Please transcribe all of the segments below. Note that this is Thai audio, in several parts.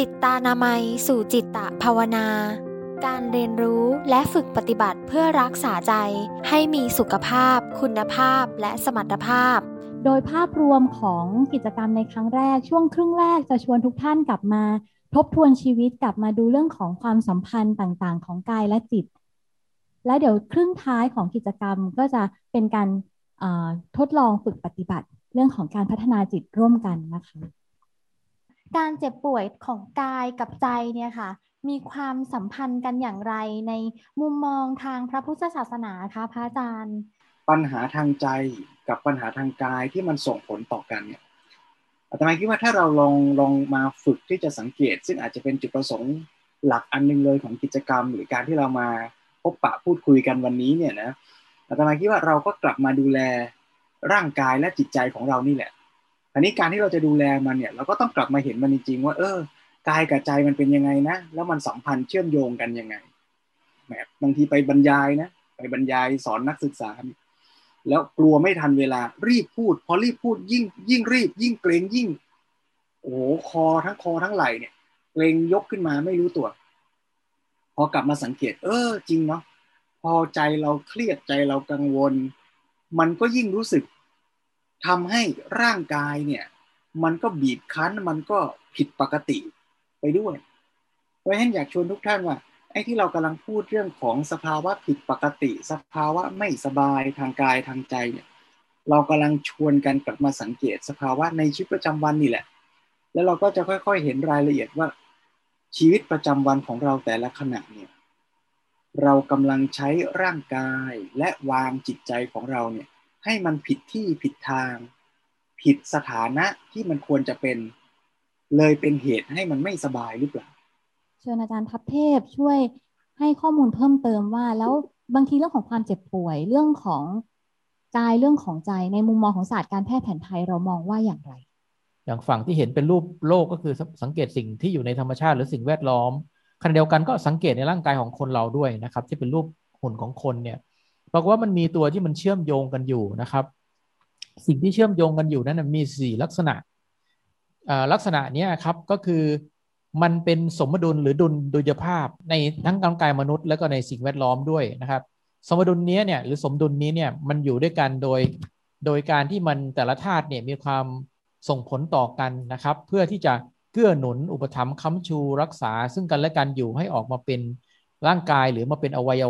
จิตตานามัยสู่จิตตภาวนาการเรียนรู้และฝึกปฏิบัติเพื่อรักษาใจให้มีสุขภาพคุณภาพและสมรรถภาพโดยภาพรวมของกิจกรรมในครั้งแรกช่วงครึ่งแรกจะชวนทุกท่านกลับมาทบทวนชีวิตกลับมาดูเรื่องของความสัมพันธ์ต่างๆของกายและจิตและเดี๋ยวครึ่งท้ายของกิจกรรมก็จะเป็นการทดลองฝึกปฏิบัติเรื่องของการพัฒนาจิตร่วมกันนะคะการเจ็บป่วยของกายกับใจเนี่ยค่ะมีความสัมพันธ์กันอย่างไรในมุมมองทางพระพุทธศาสนาคะพระอาจารย์ปัญหาทางใจกับปัญหาทางกายที่มันส่งผลต่อกันเนี่ยอาตมาคิดว่าถ้าเราลองมาฝึกที่จะสังเกตซึ่งอาจจะเป็นจุดประสงค์หลักอันนึงเลยของกิจกรรมหรือการที่เรามาพบปะพูดคุยกันวันนี้เนี่ยนะอาตมาคิดว่าเราก็กลับมาดูแลร่างกายและจิตใจของเรานี่แหละอันนี้การที่เราจะดูแลมันเนี่ยเราก็ต้องกลับมาเห็นมันจริงๆว่ากายกับใจมันเป็นยังไงนะแล้วมันสัมพันธ์เชื่อมโยงกันยังไงแบบบางทีไปบรรยายสอนนักศึกษาแล้วกลัวไม่ทันเวลารีบพูดพอรีบพูดยิ่งรีบยิ่งเกรงยิ่งโอ้โหคอทั้งไหล่เนี่ยเกรงยกขึ้นมาไม่รู้ตัวพอกลับมาสังเกตจริงเนาะพอใจเราเครียดใจเรากังวลมันก็ยิ่งรู้สึกทำให้ร่างกายเนี่ยมันก็บีบคั้นมันก็ผิดปกติไปด้วยเพราะฉะนั้นอยากชวนทุกท่านว่าไอ้ที่เรากำลังพูดเรื่องของสภาวะผิดปกติสภาวะไม่สบายทางกายทางใจเนี่ยเรากำลังชวนกันกลับมาสังเกตสภาวะในชีวิตประจำวันนี่แหละแล้วเราก็จะค่อยๆเห็นรายละเอียดว่าชีวิตประจำวันของเราแต่ละขณะเนี่ยเรากำลังใช้ร่างกายและวางจิตใจของเราเนี่ยให้มันผิดที่ผิดทางผิดสถานะที่มันควรจะเป็นเลยเป็นเหตุให้มันไม่สบายหรือเปล่าเชิญอาจารย์ทัพเทพช่วยให้ข้อมูลเพิ่มเติมว่าแล้วบางทีเรื่องของความเจ็บป่วยเรื่องของกายเรื่องของใจในมุมมองของศาสตร์การแพทย์แผนไทยเรามองว่าอย่างไรอย่างฝั่งที่เห็นเป็นรูปโลกก็คือสังเกตสิ่งที่อยู่ในธรรมชาติหรือสิ่งแวดล้อมขณะเดียวกันก็สังเกตในร่างกายของคนเราด้วยนะครับที่เป็นรูปหุ่นของคนเนี่ยปรากฏว่ามันมีตัวที่มันเชื่อมโยงกันอยู่นะครับสิ่งที่เชื่อมโยงกันอยู่นั้นมี4ลักษณะลักษณะเนี้ยครับก็คือมันเป็นสมดุลหรือดุลยภาพในทั้งร่างกายมนุษย์แล้วก็ในสิ่งแวดล้อมด้วยนะครับสมดุลนี้เนี่ยหรือสมดุลนี้เนี่ยมันอยู่ด้วยกันโดยการที่มันแต่ละธาตุเนี่ยมีความส่งผลต่อกันนะครับเพื่อที่จะเกื้อหนุนอุปถัมภ์ค้ำชูรักษาซึ่งกันและกันอยู่ให้ออกมาเป็นร่างกายหรือมาเป็นอวัย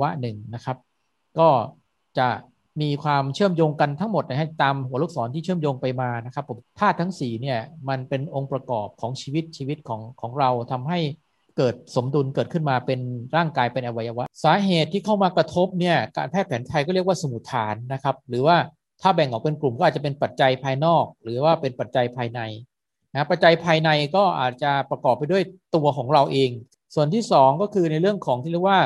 วะหนึ่งนะครับก็จะมีความเชื่อมโยงกันทั้งหมดนะฮะตามหัวลูกศรที่เชื่อมโยงไปมานะครับผมธาตุทั้ง4เนี่ยมันเป็นองค์ประกอบของชีวิตของเราทำให้เกิดสมดุลเกิดขึ้นมาเป็นร่างกายเป็นอวัยวะสาเหตุที่เข้ามากระทบเนี่ยการแพทย์แผนไทยก็เรียกว่าสมุฏฐานนะครับหรือว่าถ้าแบ่งออกเป็นกลุ่มก็อาจจะเป็นปัจจัยภายนอกหรือว่าเป็นปัจจัยภายในนะปัจจัยภายในก็อาจจะประกอบไปด้วยตัวของเราเองส่วนที่2ก็คือในเรื่องของที่เรียกว่า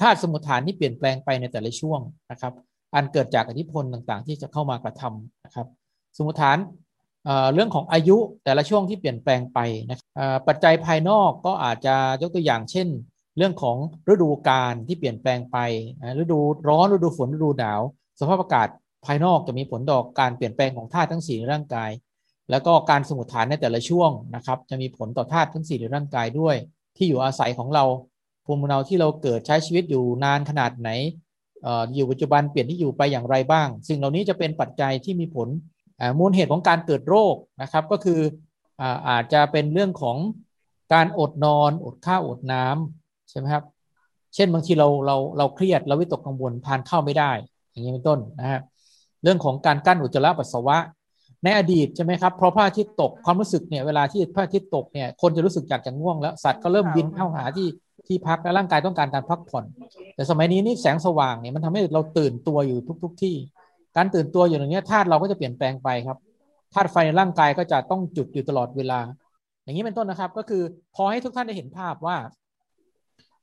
ธาตุสมุฏฐานที่เปลี่ยนแปลงไปในแต่ละช่วงนะครับอันเกิดจากอิทธิพลต่างๆที่จะเข้ามากระทำนะครับสมมุติฐานเรื่องของอายุแต่ละช่วงที่เปลี่ยนแปลงไปนะครับปัจจัยภายนอกก็อาจจะยกตัวอย่างเช่นเรื่องของฤดูกาลที่เปลี่ยนแปลงไปฤดูร้อนฤดูฝนฤดูหนาวสภาพอากาศภายนอกจะมีผลต่อการเปลี่ยนแปลงของธาตุทั้ง4ในร่างกายแล้วก็การสมมุติฐานในแต่ละช่วงนะครับจะมีผลต่อธาตุทั้ง4ในร่างกายด้วยที่อยู่อาศัยของเราภูมิลำเนาที่เราเกิดใช้ชีวิตอยู่นานขนาดไหนอยู่ปัจจุบันเปลี่ยนที่อยู่ไปอย่างไรบ้างสิ่งเหล่านี้จะเป็นปัจจัยที่มีผลมูลเหตุของการเกิดโรคนะครับก็คืออาจจะเป็นเรื่องของการอดนอนอดข้าวอดน้ำใช่ไหมครับเช่นบางทีเราเครียดเราวิตกกังวลทานข้าวไม่ได้อย่างนี้เป็นต้นนะฮะเรื่องของการกั้นอุจจาระปัสสาวะในอดีตใช่ไหมครับเพราะพระอาทิตย์ตกความรู้สึกเนี่ยเวลาที่พระอาทิตย์ตกเนี่ยคนจะรู้สึกอยากจะง่วงแล้วสัตว์ก็เริ่มบินเข้าหาที่พักและร่างกายต้องการการพักผ่อนแต่สมัยนี้นี่แสงสว่างเนี่ยมันทำให้เราตื่นตัวอยู่ทุกที่การตื่นตัวอยู่อย่างนี้ธาตุเราก็จะเปลี่ยนแปลงไปครับธาตุไฟในร่างกายก็จะต้องจุดอยู่ตลอดเวลาอย่างนี้เป็นต้นนะครับก็คือพอให้ทุกท่านได้เห็นภาพว่า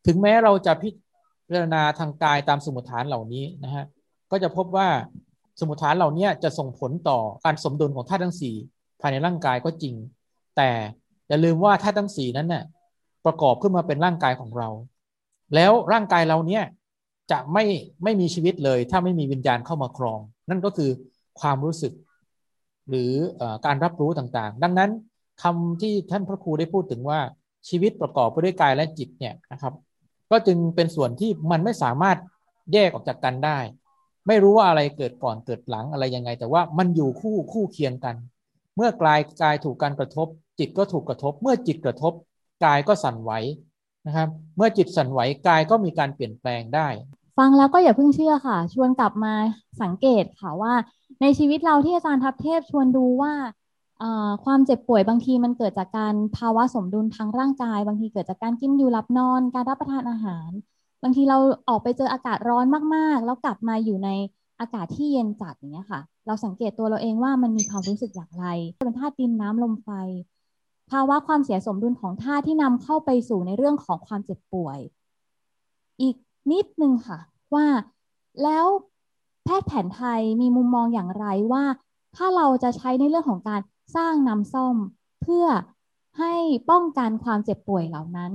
ถึงแม้เราจะพิจารณาทางกายตามสมมุติฐานเหล่านี้นะฮะก็จะพบว่าสมมุติฐานเหล่านี้จะส่งผลต่อการสมดุลของธาตุทั้งสี่ภายในร่างกายก็จริงแต่อย่าลืมว่าธาตุทั้งสี่นั้นเนี่ยประกอบขึ้นมาเป็นร่างกายของเราแล้วร่างกายเราเนี่ยจะไม่มีชีวิตเลยถ้าไม่มีวิญญาณเข้ามาครองนั่นก็คือความรู้สึกหรือการรับรู้ต่างๆดังนั้น คำที่ท่านพระครูได้พูดถึงว่าชีวิตประกอบไปด้วยกายและจิตเนี่ยนะครับก็จึงเป็นส่วนที่มันไม่สามารถแยกออกจากกันได้ไม่รู้ว่าอะไรเกิดก่อนเกิดหลังอะไรยังไงแต่ว่ามันอยู่คู่เคียงกันเมื่กายถูกการกระทบจิตก็ถูกกระทบเมื่อจิตกระทบกายก็สั่นไหวนะครับเมื่อจิตสั่นไหวกายก็มีการเปลี่ยนแปลงได้ฟังแล้วก็อย่าเพิ่งเชื่อค่ะชวนกลับมาสังเกตค่ะว่าในชีวิตเราที่อาจารย์ทัพเทพชวนดูว่าความเจ็บป่วยบางทีมันเกิดจากการภาวะสมดุลทางร่างกายบางทีเกิดจากการกินอยู่หลับนอนการรับประทานอาหารบางทีเราออกไปเจออากาศร้อนมากๆแล้วกลับมาอยู่ในอากาศที่เย็นจัดอย่างเงี้ยค่ะเราสังเกตตัวเราเองว่ามันมีความรู้สึกอย่างไรเป็นธาตุดินน้ำลมไฟภาวะความเสียสมดุลของธาตุที่นำเข้าไปสู่ในเรื่องของความเจ็บป่วยอีกนิดนึงค่ะว่าแล้วแพทย์แผนไทยมีมุมมองอย่างไรว่าถ้าเราจะใช้ในเรื่องของการสร้างน้ำส้มเพื่อให้ป้องกันความเจ็บป่วยเหล่านั้น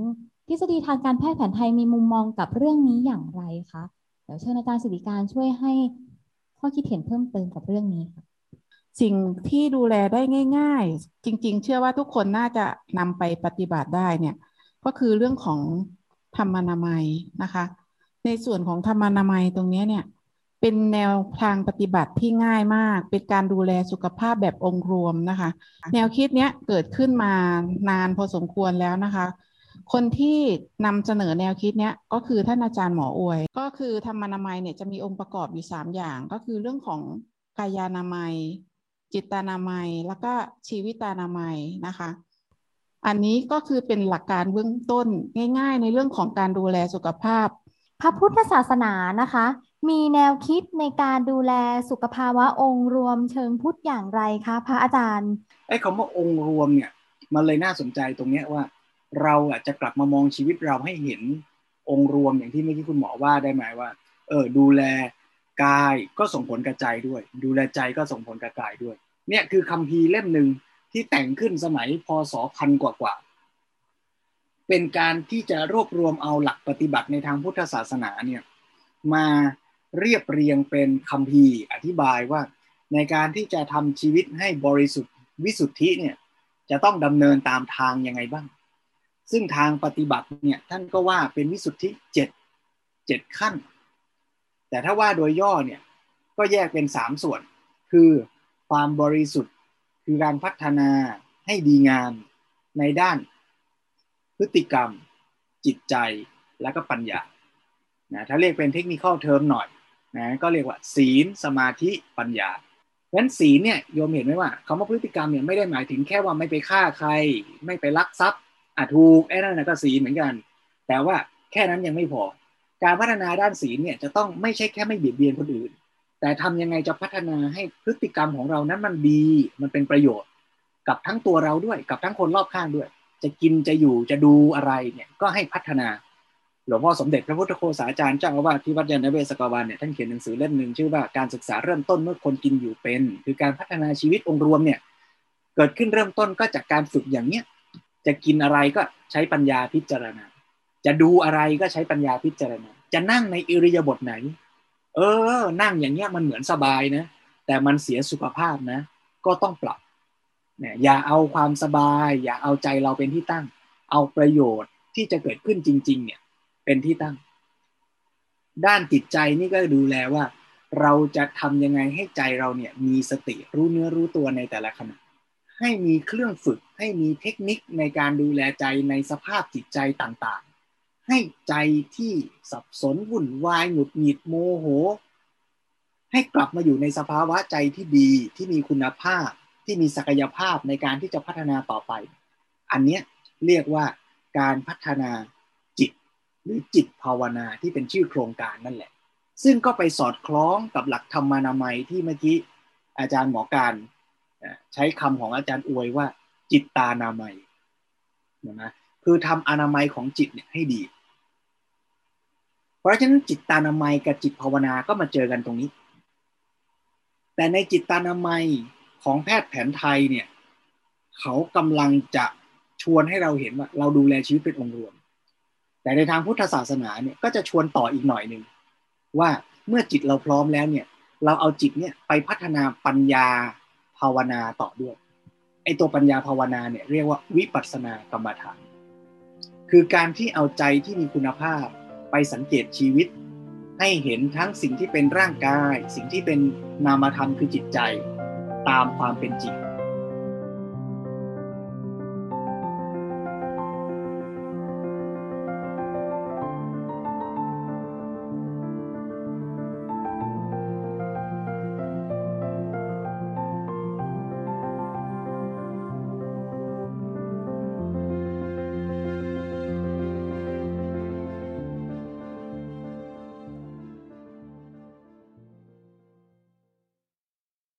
ทฤษฎีทางการแพทย์แผนไทยมีมุมมองกับเรื่องนี้อย่างไรคะเดี๋ยวเชิญอาจารย์ศิริการช่วยให้ข้อคิดเห็นเพิ่มเติมกับเรื่องนี้ค่ะสิ่งที่ดูแลได้ง่ายๆจริงๆเชื่อว่าทุกคนน่าจะนำไปปฏิบัติได้เนี่ยก็คือเรื่องของธรรมอนามัยนะคะในส่วนของธรรมอนามัยตรงนี้เนี่ยเป็นแนวทางปฏิบัติที่ง่ายมากเป็นการดูแลสุขภาพแบบองค์รวมนะคะแนวคิดเนี้ยเกิดขึ้นมานานพอสมควรแล้วนะคะคนที่นำเสนอแนวคิดเนี้ยก็คือท่านอาจารย์หมออวยก็คือธรรมอนามัยเนี่ยจะมีองค์ประกอบอยู่3อย่างก็คือเรื่องของกายานามัยจิตานามัยแล้วก็ชีวิตานามัยนะคะอันนี้ก็คือเป็นหลักการเบื้องต้นง่ายๆในเรื่องของการดูแลสุขภาพพระพุทธศาสนานะคะมีแนวคิดในการดูแลสุขภาวะองค์รวมเชิงพุทธอย่างไรคะพระอาจารย์ไอ้คำว่าองค์รวมเนี่ยมันเลยน่าสนใจตรงเนี้ยว่าเราจะกลับมามองชีวิตเราให้เห็นองค์รวมอย่างที่เมื่อกี้คุณหมอว่าได้ไหมว่าดูแลกายก็ส่งผลกับใจด้วยดูแลใจก็ส่งผลกับกายด้วยเนี่ยคือคัมภีร์เล่มหนึ่งที่แต่งขึ้นสมัยพ.ศ. 1000 กว่าเป็นการที่จะรวบรวมเอาหลักปฏิบัติในทางพุทธศาสนาเนี่ยมาเรียบเรียงเป็นคัมภีร์อธิบายว่าในการที่จะทำชีวิตให้บริสุทธิ์วิสุทธิเนี่ยจะต้องดำเนินตามทางยังไงบ้างซึ่งทางปฏิบัติเนี่ยท่านก็ว่าเป็นวิสุทธิ7ขั้นแต่ถ้าว่าโดยย่อเนี่ยก็แยกเป็น3ส่วนคือความบริสุทธิ์คือการพัฒนาให้ดีงามในด้านพฤติกรรมจิตใจและก็ปัญญานะถ้าเรียกเป็นเทคนิคเทอมหน่อยนะก็เรียกว่าศีลสมาธิปัญญาเพราะฉะนั้นศีลเนี่ยโยมเห็นไหมว่าคำว่าพฤติกรรมเนี่ยไม่ได้หมายถึงแค่ว่าไม่ไปฆ่าใครไม่ไปลักทรัพย์ถูกไอ้นั่นก็ศีลเหมือนกันแต่ว่าแค่นั้นยังไม่พอการพัฒนาด้านศีลเนี่ยจะต้องไม่ใช่แค่ไม่เบียดเบียนคนอื่นแต่ทำยังไงจะพัฒนาให้พฤติกรรมของเรานั้นมันดีมันเป็นประโยชน์กับทั้งตัวเราด้วยกับทั้งคนรอบข้างด้วยจะกินจะอยู่จะดูอะไรเนี่ยก็ให้พัฒนาหลวงพ่อสมเด็จพระพุทธโฆษาจารย์เจ้าอาวาสที่วัดยานเวศกวาลเนี่ยท่านเขียนหนังสือเล่มหนึ่งชื่อว่าการศึกษาเริ่มต้นเมื่อคนกินอยู่เป็นคือการพัฒนาชีวิตองค์รวมเนี่ยเกิดขึ้นเริ่มต้นก็จากการฝึกอย่างเนี้ยจะกินอะไรก็ใช้ปัญญาพิจารณาจะดูอะไรก็ใช้ปัญญาพิจารณาจะนั่งในอิริยาบถไหนนั่งอย่างเงี้ยมันเหมือนสบายนะแต่มันเสียสุขภาพนะก็ต้องปรับเนี่ยอย่าเอาความสบายอย่าเอาใจเราเป็นที่ตั้งเอาประโยชน์ที่จะเกิดขึ้นจริงๆเนี่ยเป็นที่ตั้งด้านจิตใจนี่ก็ดูแลว่าเราจะทำยังไงให้ใจเราเนี่ยมีสติรู้เนื้อรู้ตัวในแต่ละขณะให้มีเครื่องฝึกให้มีเทคนิคในการดูแลใจในสภาพจิตใจต่างๆให้ใจที่สับสนวุ่นวายหงุดหงิดโมโหให้กลับมาอยู่ในสภาวะใจที่ดีที่มีคุณภาพที่มีศักยภาพในการที่จะพัฒนาต่อไปอันเนี้ยเรียกว่าการพัฒนาจิตหรือจิตภาวนาที่เป็นชื่อโครงการนั่นแหละซึ่งก็ไปสอดคล้องกับหลักธรรมานามัยที่เมื่อกี้อาจารย์หมอการใช้คำของอาจารย์อวยว่าจิตตานามัยนะคือทำอนามัยของจิตเนี่ยให้ดีเพราะฉะนั้นจิตตานามัยกับจิตภาวนาก็มาเจอกันตรงนี้แต่ในจิตตานามัยของแพทย์แผนไทยเนี่ยเขากำลังจะชวนให้เราเห็นว่าเราดูแลชีวิตเป็นองค์รวมแต่ในทางพุทธศาสนาเนี่ยก็จะชวนต่ออีกหน่อยนึงว่าเมื่อจิตเราพร้อมแล้วเนี่ยเราเอาจิตเนี่ยไปพัฒนาปัญญาภาวนาต่อด้วยไอ ตัวปัญญาภาวนาเนี่ยเรียกว่าวิปัสสนากรรมฐานคือการที่เอาใจที่มีคุณภาพไปสังเกตชีวิตให้เห็นทั้งสิ่งที่เป็นร่างกายสิ่งที่เป็นนามธรรมคือจิตใจตามความเป็นจริง